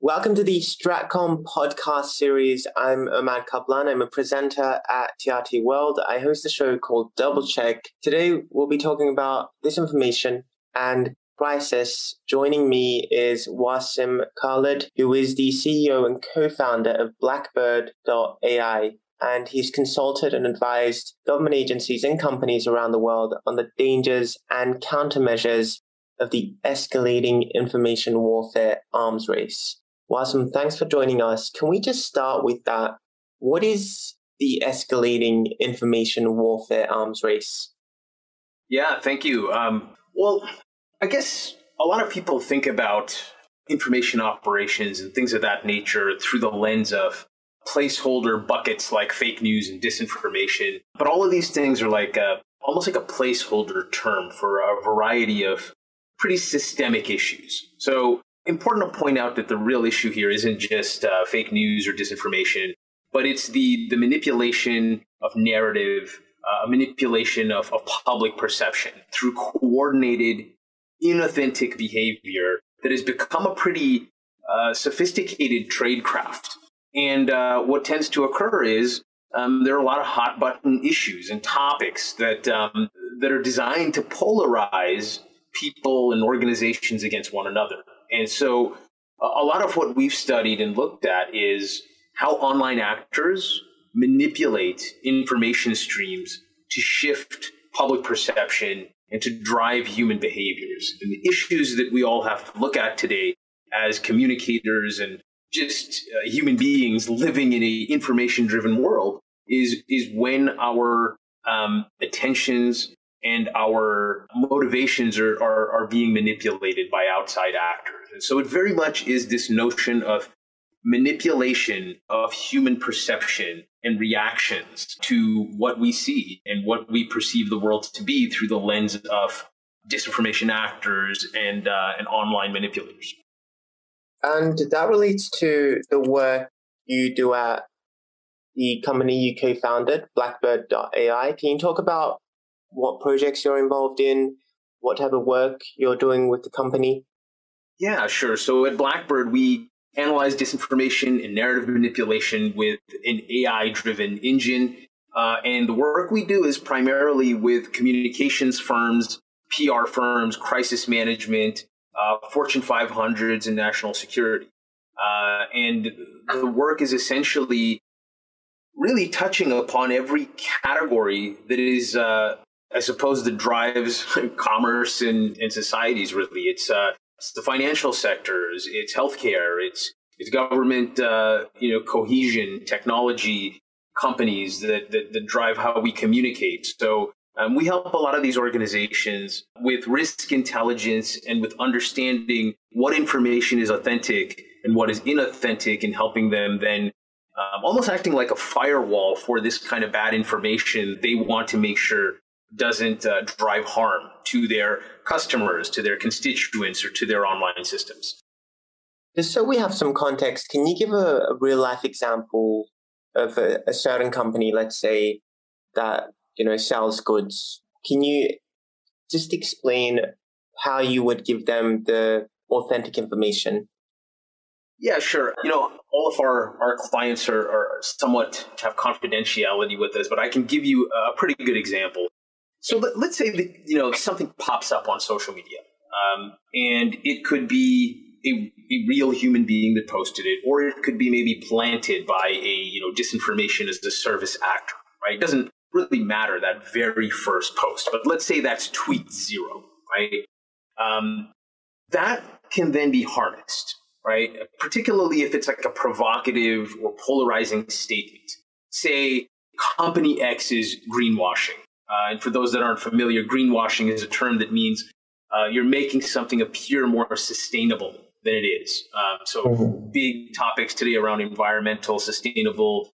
Welcome to the Stratcom podcast series. I'm Ahmad Kaplan. I'm a presenter at TRT World. I host a show called Double Check. Today, we'll be talking about disinformation and crisis. Joining me is Wasim Khaled, who is the CEO and co-founder of Blackbird.AI. And he's consulted and advised government agencies and companies around the world on the dangers and countermeasures of the escalating information warfare arms race. Wasim, thanks for joining us. Can we just start with that? What is the escalating information warfare arms race? Yeah, thank you. Well, I guess a lot of people think about information operations and things of that nature through the lens of placeholder buckets like fake news and disinformation. But all of these things are like almost like a placeholder term for a variety of pretty systemic issues. So important to point out that the real issue here isn't just fake news or disinformation, but it's the manipulation of narrative, manipulation of public perception through coordinated, inauthentic behavior that has become a pretty sophisticated tradecraft. And what tends to occur is there are a lot of hot button issues and topics that that are designed to polarize people and organizations against one another. And so a lot of what we've studied and looked at is how online actors manipulate information streams to shift public perception and to drive human behaviors. And the issues that we all have to look at today as communicators and just human beings living in an information-driven world is when our attentions and our motivations are being manipulated by outside actors. And so it very much is this notion of manipulation of human perception and reactions to what we see and what we perceive the world to be through the lens of disinformation actors and online manipulators. And that relates to the work you do at the company you co-founded, Blackbird.AI. Can you talk about what projects you're involved in, what type of work you're doing with the company? Yeah, sure. So at Blackbird, we analyze disinformation and narrative manipulation with an AI-driven engine. And the work we do is primarily with communications firms, PR firms, crisis management, Fortune 500s, and national security. And the work is essentially really touching upon every category that is I suppose that drives commerce and societies, really. It's the financial sectors, it's healthcare, it's government, cohesion, technology, companies that drive how we communicate. So we help a lot of these organizations with risk intelligence and with understanding what information is authentic and what is inauthentic, and helping them then almost acting like a firewall for this kind of bad information they want to make sure doesn't drive harm to their customers, to their constituents, or to their online systems. Just so we have some context, can you give a real-life example of a certain company, let's say, that sells goods? Can you just explain how you would give them the authentic information? Yeah, sure. All of our clients are somewhat have confidentiality with us, but I can give you a pretty good example. So let's say that, something pops up on social media, and it could be a real human being that posted it, or it could be maybe planted by a, disinformation as a service actor, right? It doesn't really matter, that very first post, but let's say that's tweet zero, right? That can then be harnessed, right? Particularly if it's like a provocative or polarizing statement. Say company X is greenwashing. And for those that aren't familiar, greenwashing is a term that means you're making something appear more sustainable than it is. Big topics today around environmental, sustainable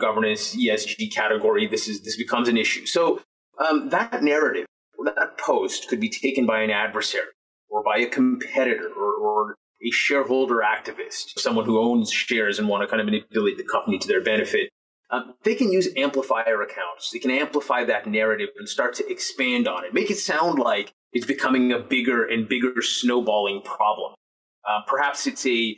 governance, ESG category, this becomes an issue. So that narrative, or that post, could be taken by an adversary or by a competitor or a shareholder activist, someone who owns shares and want to kind of manipulate the company to their benefit. They can use amplifier accounts. They can amplify that narrative and start to expand on it, make it sound like it's becoming a bigger and bigger snowballing problem. Perhaps it's a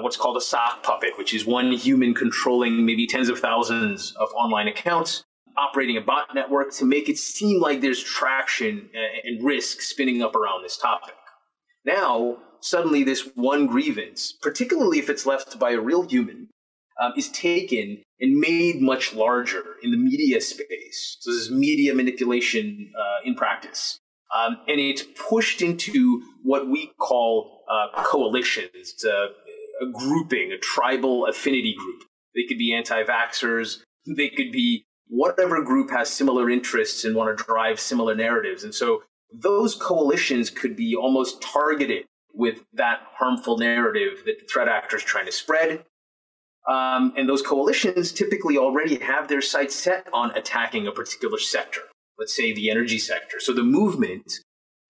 what's called a sock puppet, which is one human controlling maybe tens of thousands of online accounts, operating a bot network to make it seem like there's traction and risk spinning up around this topic. Now, suddenly this one grievance, particularly if it's left by a real human, is taken and made much larger in the media space. So this is media manipulation in practice. And it's pushed into what we call coalitions. It's a grouping, a tribal affinity group. They could be anti-vaxxers. They could be whatever group has similar interests and want to drive similar narratives. And so those coalitions could be almost targeted with that harmful narrative that the threat actor is trying to spread. And those coalitions typically already have their sights set on attacking a particular sector, let's say the energy sector. So the movement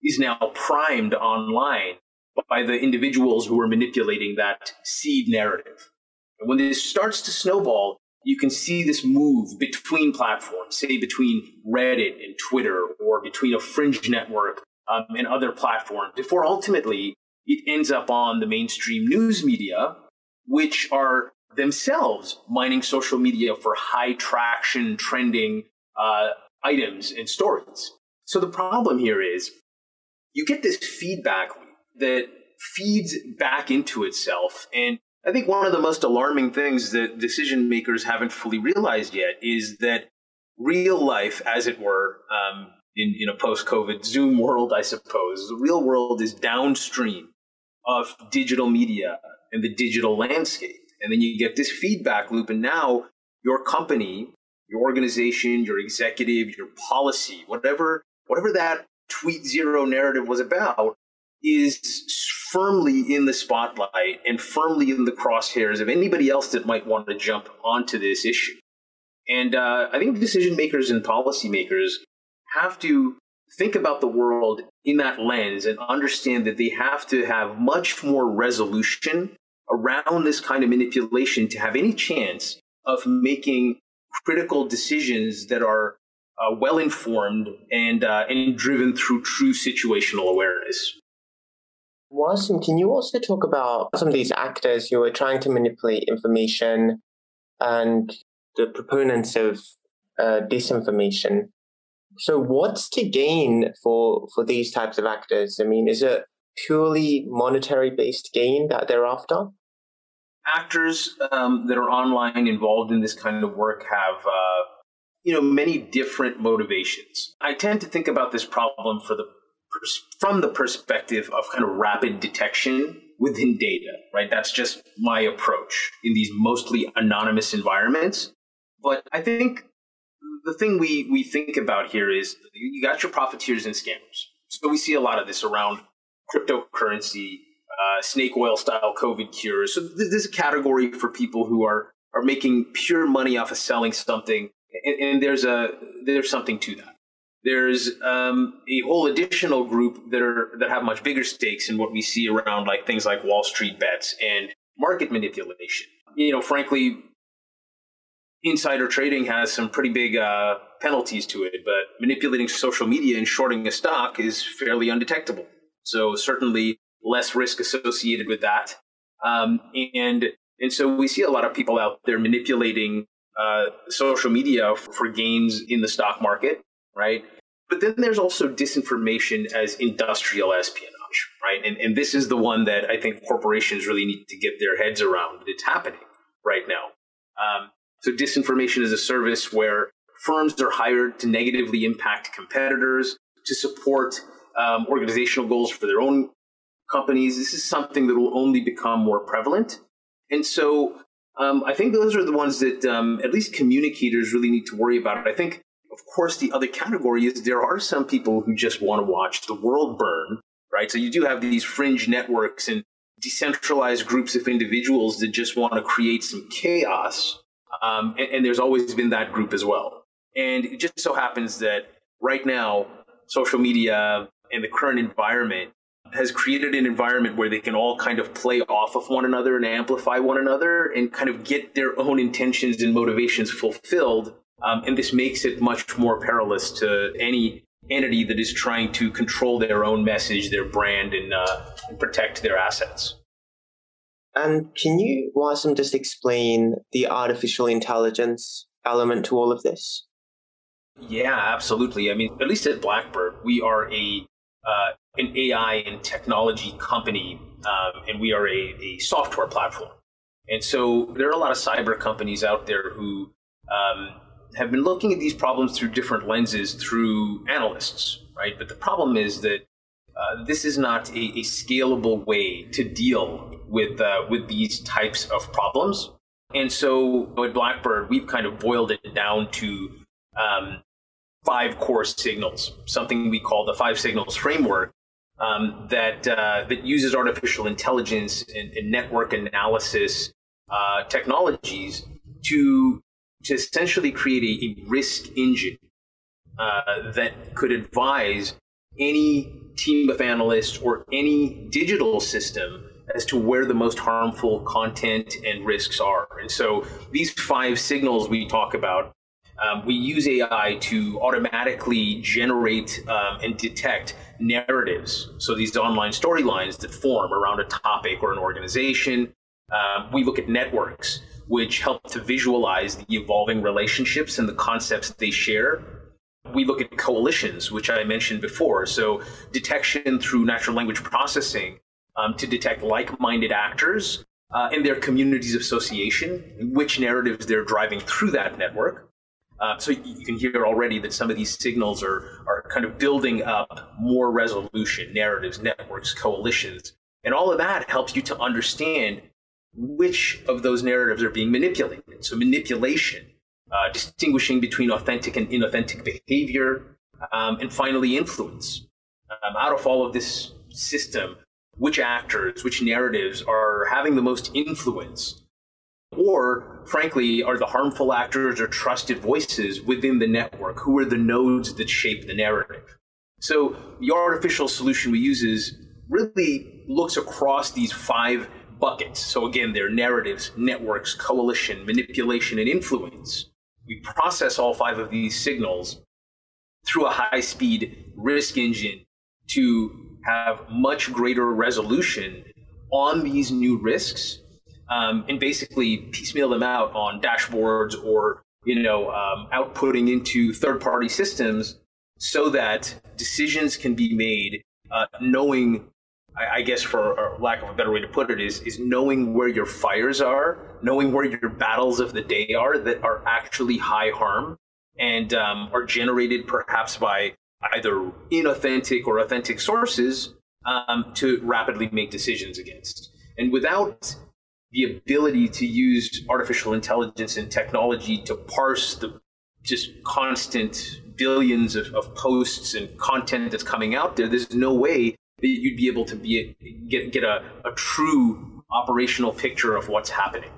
is now primed online by the individuals who are manipulating that seed narrative. And when this starts to snowball, you can see this move between platforms, say between Reddit and Twitter, or between a fringe network and other platforms, before ultimately it ends up on the mainstream news media, which are themselves mining social media for high traction, trending items and stories. So the problem here is you get this feedback that feeds back into itself. And I think one of the most alarming things that decision makers haven't fully realized yet is that real life, as it were, in a post-COVID Zoom world, I suppose, the real world is downstream of digital media and the digital landscape. And then you get this feedback loop, and now your company, your organization, your executive, your policy, whatever that tweet zero narrative was about, is firmly in the spotlight and firmly in the crosshairs of anybody else that might want to jump onto this issue. And I think decision makers and policymakers have to think about the world in that lens and understand that they have to have much more resolution around this kind of manipulation to have any chance of making critical decisions that are well-informed and driven through true situational awareness. Wasim, can you also talk about some of these actors who are trying to manipulate information and the proponents of disinformation? So what's to gain for these types of actors? I mean, is it purely monetary-based gain that they're after? Actors that are online involved in this kind of work have many different motivations. I tend to think about this problem from the perspective of kind of rapid detection within data, right? That's just my approach in these mostly anonymous environments. But I think the thing we think about here is you got your profiteers and scammers. So we see a lot of this around cryptocurrency, snake oil style COVID cures. So this is a category for people who are making pure money off of selling something. And there's something to that. There's a whole additional group that have much bigger stakes in what we see around like things like Wall Street bets and market manipulation. Frankly, insider trading has some pretty big penalties to it, but manipulating social media and shorting a stock is fairly undetectable. So certainly less risk associated with that. And so we see a lot of people out there manipulating social media for gains in the stock market, right? But then there's also disinformation as industrial espionage, right? And this is the one that I think corporations really need to get their heads around. It's happening right now. So disinformation as a service where firms are hired to negatively impact competitors, to support organizational goals for their own companies. This is something that will only become more prevalent. And so I think those are the ones that at least communicators really need to worry about. I think, of course, the other category is there are some people who just want to watch the world burn, right? So you do have these fringe networks and decentralized groups of individuals that just want to create some chaos. And there's always been that group as well. And it just so happens that right now, social media and the current environment has created an environment where they can all kind of play off of one another and amplify one another and kind of get their own intentions and motivations fulfilled. And this makes it much more perilous to any entity that is trying to control their own message, their brand, and protect their assets. And can you, Wasim, just explain the artificial intelligence element to all of this? Yeah, absolutely. I mean, at least at Blackbird, we are an AI and technology company, and we are a software platform. And so there are a lot of cyber companies out there who have been looking at these problems through different lenses, through analysts, right? But the problem is that this is not a scalable way to deal with these types of problems. And so at Blackbird, we've kind of boiled it down to five core signals, something we call the Five Signals Framework, that uses artificial intelligence and network analysis technologies to essentially create a risk engine that could advise any team of analysts or any digital system as to where the most harmful content and risks are. And so these five signals we talk about, we use AI to automatically generate and detect narratives. So these online storylines that form around a topic or an organization. We look at networks, which help to visualize the evolving relationships and the concepts they share. We look at coalitions, which I mentioned before. So detection through natural language processing to detect like-minded actors and their communities of association, and which narratives they're driving through that network. So you can hear already that some of these signals are kind of building up more resolution, narratives, networks, coalitions. And all of that helps you to understand which of those narratives are being manipulated. So manipulation, distinguishing between authentic and inauthentic behavior, and finally influence. Out of all of this system, which actors, which narratives are having the most influence, or frankly, are the harmful actors or trusted voices within the network? Who are the nodes that shape the narrative? So the artificial solution we use is really looks across these five buckets. So again, they're narratives, networks, coalition, manipulation, and influence. We process all five of these signals through a high-speed risk engine to have much greater resolution on these new risks, and basically piecemeal them out on dashboards or, outputting into third-party systems so that decisions can be made knowing, I guess, for lack of a better way to put it, is knowing where your fires are, knowing where your battles of the day are that are actually high harm and are generated perhaps by either inauthentic or authentic sources to rapidly make decisions against. And without the ability to use artificial intelligence and technology to parse the just constant billions of posts and content that's coming out there, there's no way that you'd be able to get a true operational picture of what's happening.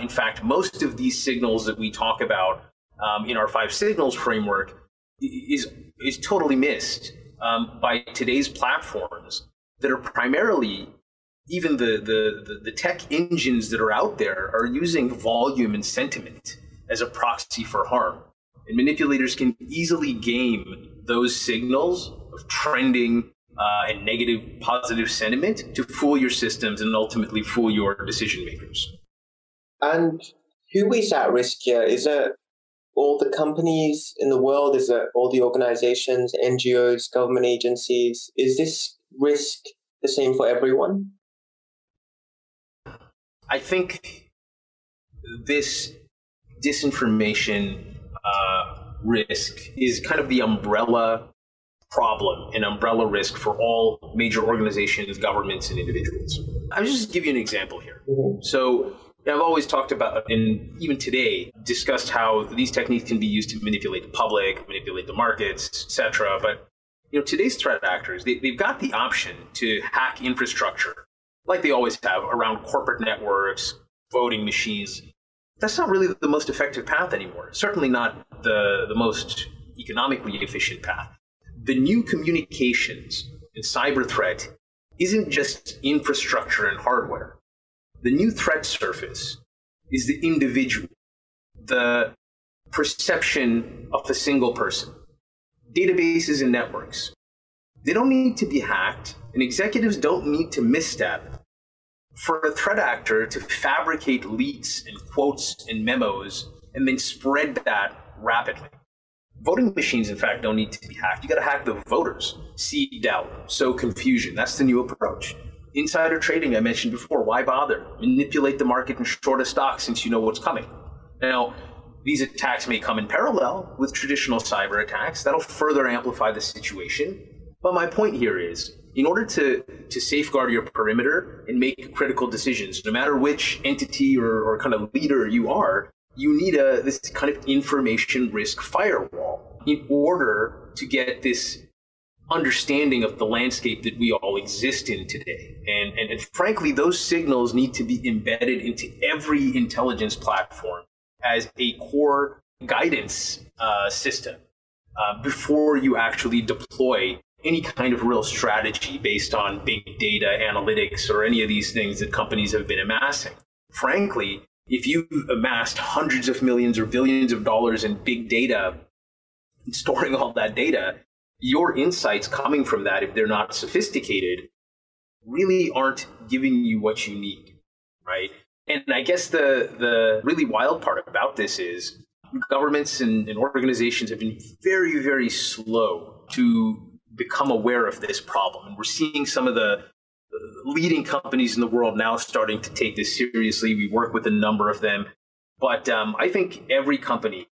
In fact, most of these signals that we talk about in our Five Signals framework is totally missed by today's platforms that are primarily, even the tech engines that are out there are using volume and sentiment as a proxy for harm. And manipulators can easily game those signals of trending and negative, positive sentiment to fool your systems and ultimately fool your decision makers. And who is at risk here? Is it all the companies in the world? Is it all the organizations, NGOs, government agencies? Is this risk the same for everyone? I think this disinformation risk is kind of the umbrella problem, an umbrella risk for all major organizations, governments, and individuals. I'll just give you an example here. Mm-hmm. So I've always talked about, and even today, discussed how these techniques can be used to manipulate the public, manipulate the markets, et cetera. But today's threat actors, they've got the option to hack infrastructure, like they always have, around corporate networks, voting machines. That's not really the most effective path anymore. Certainly not the most economically efficient path. The new communications and cyber threat isn't just infrastructure and hardware. The new threat surface is the individual, the perception of a single person, databases and networks. They don't need to be hacked, and executives don't need to misstep for a threat actor to fabricate leaks and quotes and memos and then spread that rapidly. Voting machines, in fact, don't need to be hacked. You got to hack the voters. See doubt, sow confusion. That's the new approach. Insider trading, I mentioned before, why bother? Manipulate the market and short a stock since you know what's coming. Now, these attacks may come in parallel with traditional cyber attacks. That'll further amplify the situation. But my point here is, in order to safeguard your perimeter and make critical decisions, no matter which entity or kind of leader you are, you need this kind of information risk firewall in order to get this understanding of the landscape that we all exist in today. And frankly, those signals need to be embedded into every intelligence platform as a core guidance system before you actually deploy any kind of real strategy based on big data analytics or any of these things that companies have been amassing. Frankly, if you've amassed hundreds of millions or billions of dollars in big data and storing all that data, your insights coming from that, if they're not sophisticated, really aren't giving you what you need, right? And I guess the really wild part about this is governments and organizations have been very, very slow to become aware of this problem. And we're seeing some of the leading companies in the world now starting to take this seriously. We work with a number of them. But I think every company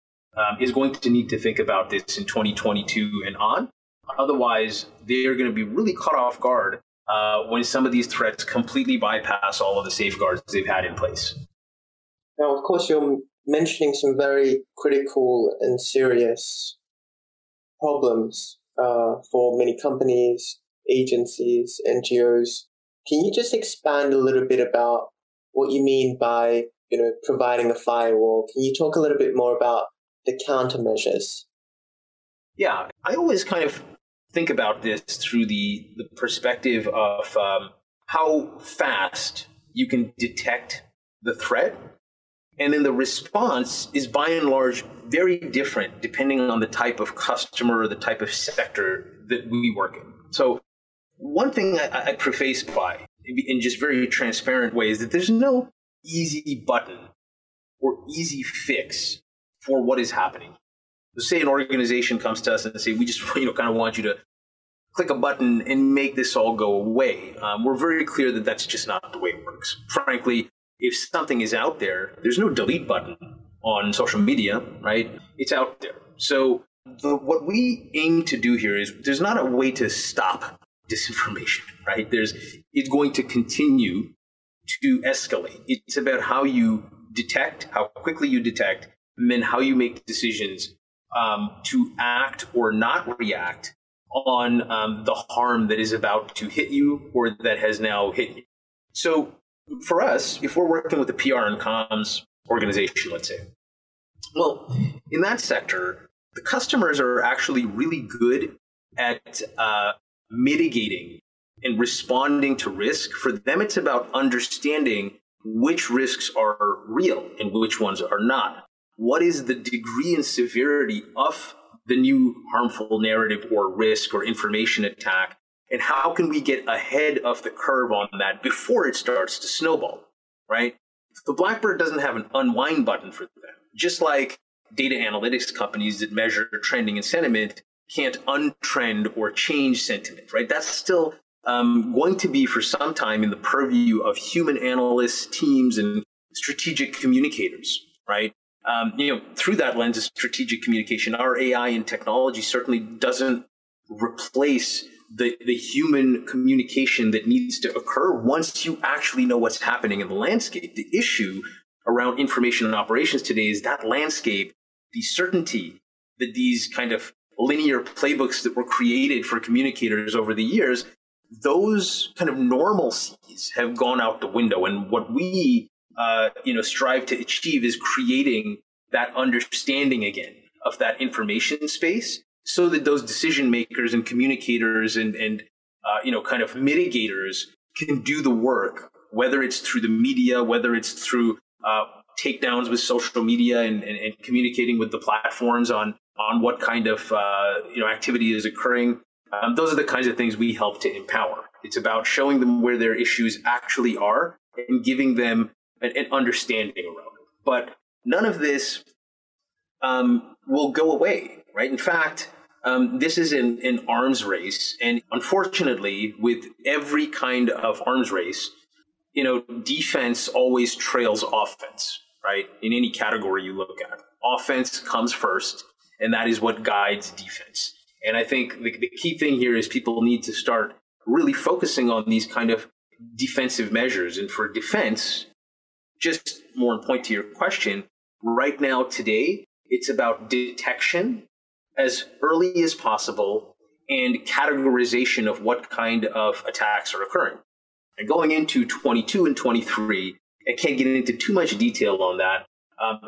is going to need to think about this in 2022 and on. Otherwise, they're going to be really caught off guard when some of these threats completely bypass all of the safeguards they've had in place. Now, of course, you're mentioning some very critical and serious problems for many companies, agencies, NGOs. Can you just expand a little bit about what you mean by, you know, providing a firewall? Can you talk a little bit more about the countermeasures? Yeah, I always kind of think about this through the perspective of how fast you can detect the threat. And then the response is by and large very different depending on the type of customer or the type of sector that we work in. So one thing I preface by in just very transparent way is that there's no easy button or easy fix for what is happening. So say an organization comes to us and say, we just kind of want you to click a button and make this all go away. We're very clear that that's just not the way it works. Frankly, if something is out there, there's no delete button on social media, right? It's out there. So what we aim to do here is there's not a way to stop disinformation, right? It's going to continue to escalate. It's about how you detect, how quickly you detect, and then how you make decisions to act or not react on the harm that is about to hit you or that has now hit you. So for us, if we're working with a PR and comms organization, let's say, well, in that sector, the customers are actually really good at mitigating and responding to risk. For them, it's about understanding which risks are real and which ones are not. What is the degree and severity of the new harmful narrative or risk or information attack? And how can we get ahead of the curve on that before it starts to snowball, right? So Blackbird doesn't have an unwind button for them. Just like data analytics companies that measure trending and sentiment can't untrend or change sentiment, right? That's still going to be for some time in the purview of human analysts, teams, and strategic communicators, right? Through that lens of strategic communication, our AI and technology certainly doesn't replace the human communication that needs to occur once you actually know what's happening in the landscape. The issue around information and operations today is that landscape, the certainty that these kind of linear playbooks that were created for communicators over the years, those kind of normalcies have gone out the window. And what we strive to achieve is creating that understanding again of that information space, so that those decision makers and communicators and mitigators can do the work, whether it's through the media, whether it's through takedowns with social media and communicating with the platforms on what kind of activity is occurring. Those are the kinds of things we help to empower. It's about showing them where their issues actually are and giving them an understanding around it. But none of this will go away, right? In fact, this is an arms race. And unfortunately, with every kind of arms race, you know, defense always trails offense, right? In any category you look at, offense comes first, and that is what guides defense. And I think the key thing here is people need to start really focusing on these kind of defensive measures. And for defense, just more in point to your question, right now, today, it's about detection as early as possible and categorization of what kind of attacks are occurring. And going into 22 and 23, I can't get into too much detail on that.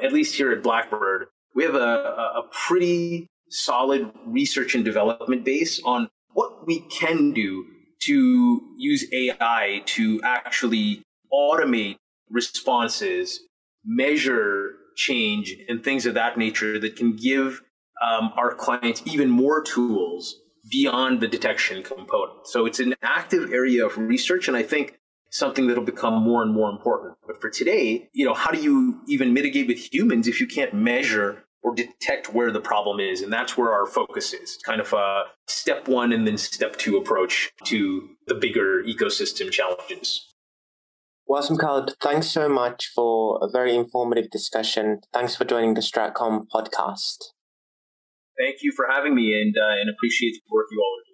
At least here at Blackbird, we have a pretty solid research and development base on what we can do to use AI to actually automate responses, measure change, and things of that nature that can give our clients even more tools beyond the detection component. So it's an active area of research, and I think something that'll become more and more important. But for today, you know, how do you even mitigate with humans if you can't measure or detect where the problem is? And that's where our focus is. It's kind of a step one and then step two approach to the bigger ecosystem challenges. Wasim Khaled, thanks so much for a very informative discussion. Thanks for joining the StratCom podcast. Thank you for having me, and appreciate the work you all are doing.